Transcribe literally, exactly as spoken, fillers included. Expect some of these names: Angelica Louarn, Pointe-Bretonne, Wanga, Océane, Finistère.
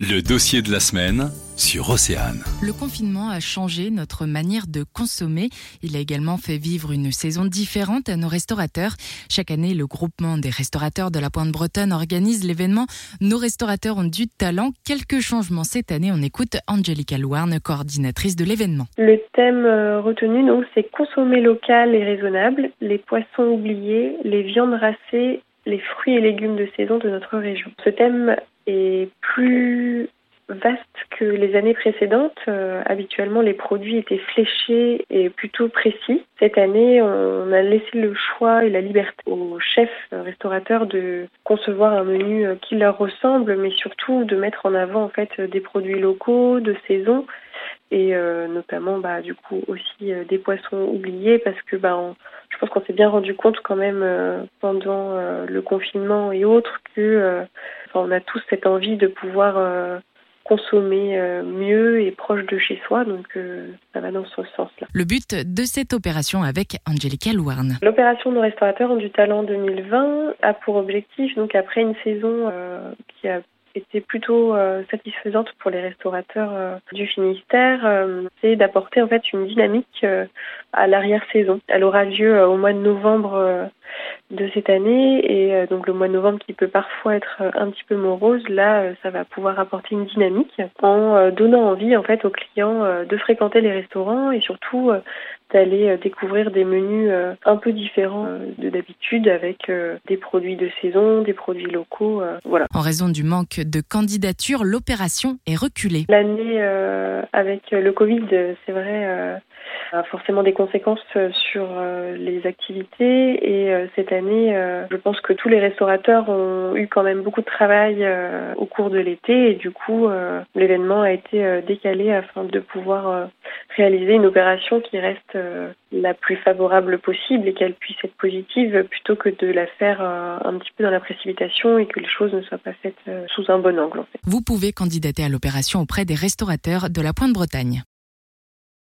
Le dossier de la semaine sur Océane. Le confinement a changé notre manière de consommer. Il a également fait vivre une saison différente à nos restaurateurs. Chaque année, le groupement des restaurateurs de la Pointe-Bretonne organise l'événement « Nos restaurateurs ont du talent ». Quelques changements cette année. On écoute Angelica Louarn, coordinatrice de l'événement. Le thème retenu, donc, c'est « Consommer local et raisonnable, les poissons oubliés, les viandes racées, les fruits et légumes de saison de notre région ». Ce thème est plus vaste que les années précédentes. Euh, habituellement, les produits étaient fléchés et plutôt précis. Cette année, on a laissé le choix et la liberté aux chefs restaurateurs de concevoir un menu qui leur ressemble, mais surtout de mettre en avant en fait des produits locaux, de saison, et euh, notamment bah du coup aussi euh, des poissons oubliés, parce que bah on, je pense qu'on s'est bien rendu compte quand même euh, pendant euh, le confinement et autres que euh, enfin, on a tous cette envie de pouvoir euh, consommer mieux et proche de chez soi, donc euh, ça va dans ce sens-là. Le but de cette opération avec Angelica Louarn. L'opération Nos restaurateurs ont du talent deux mille vingt a pour objectif, donc après une saison euh, qui a été plutôt euh, satisfaisante pour les restaurateurs euh, du Finistère, euh, c'est d'apporter en fait une dynamique euh, à l'arrière-saison. Elle aura lieu euh, au mois de novembre euh, de cette année, et euh, donc le mois de novembre qui peut parfois être euh, un petit peu morose, là euh, ça va pouvoir apporter une dynamique en euh, donnant envie en fait aux clients euh, de fréquenter les restaurants et surtout euh, d'aller euh, découvrir des menus euh, un peu différents euh, de d'habitude, avec euh, des produits de saison, des produits locaux, euh, voilà. En raison du manque de candidature, l'opération est reculée. L'année euh, avec le Covid, c'est vrai, euh, a forcément des conséquences sur euh, les activités, et euh, cette année, euh, je pense que tous les restaurateurs ont eu quand même beaucoup de travail euh, au cours de l'été, et du coup, euh, l'événement a été euh, décalé afin de pouvoir euh, réaliser une opération qui reste euh, la plus favorable possible et qu'elle puisse être positive, plutôt que de la faire euh, un petit peu dans la précipitation et que les choses ne soient pas faites euh, sous un bon angle en fait. Vous pouvez candidater à l'opération auprès des restaurateurs de la Pointe-Bretagne.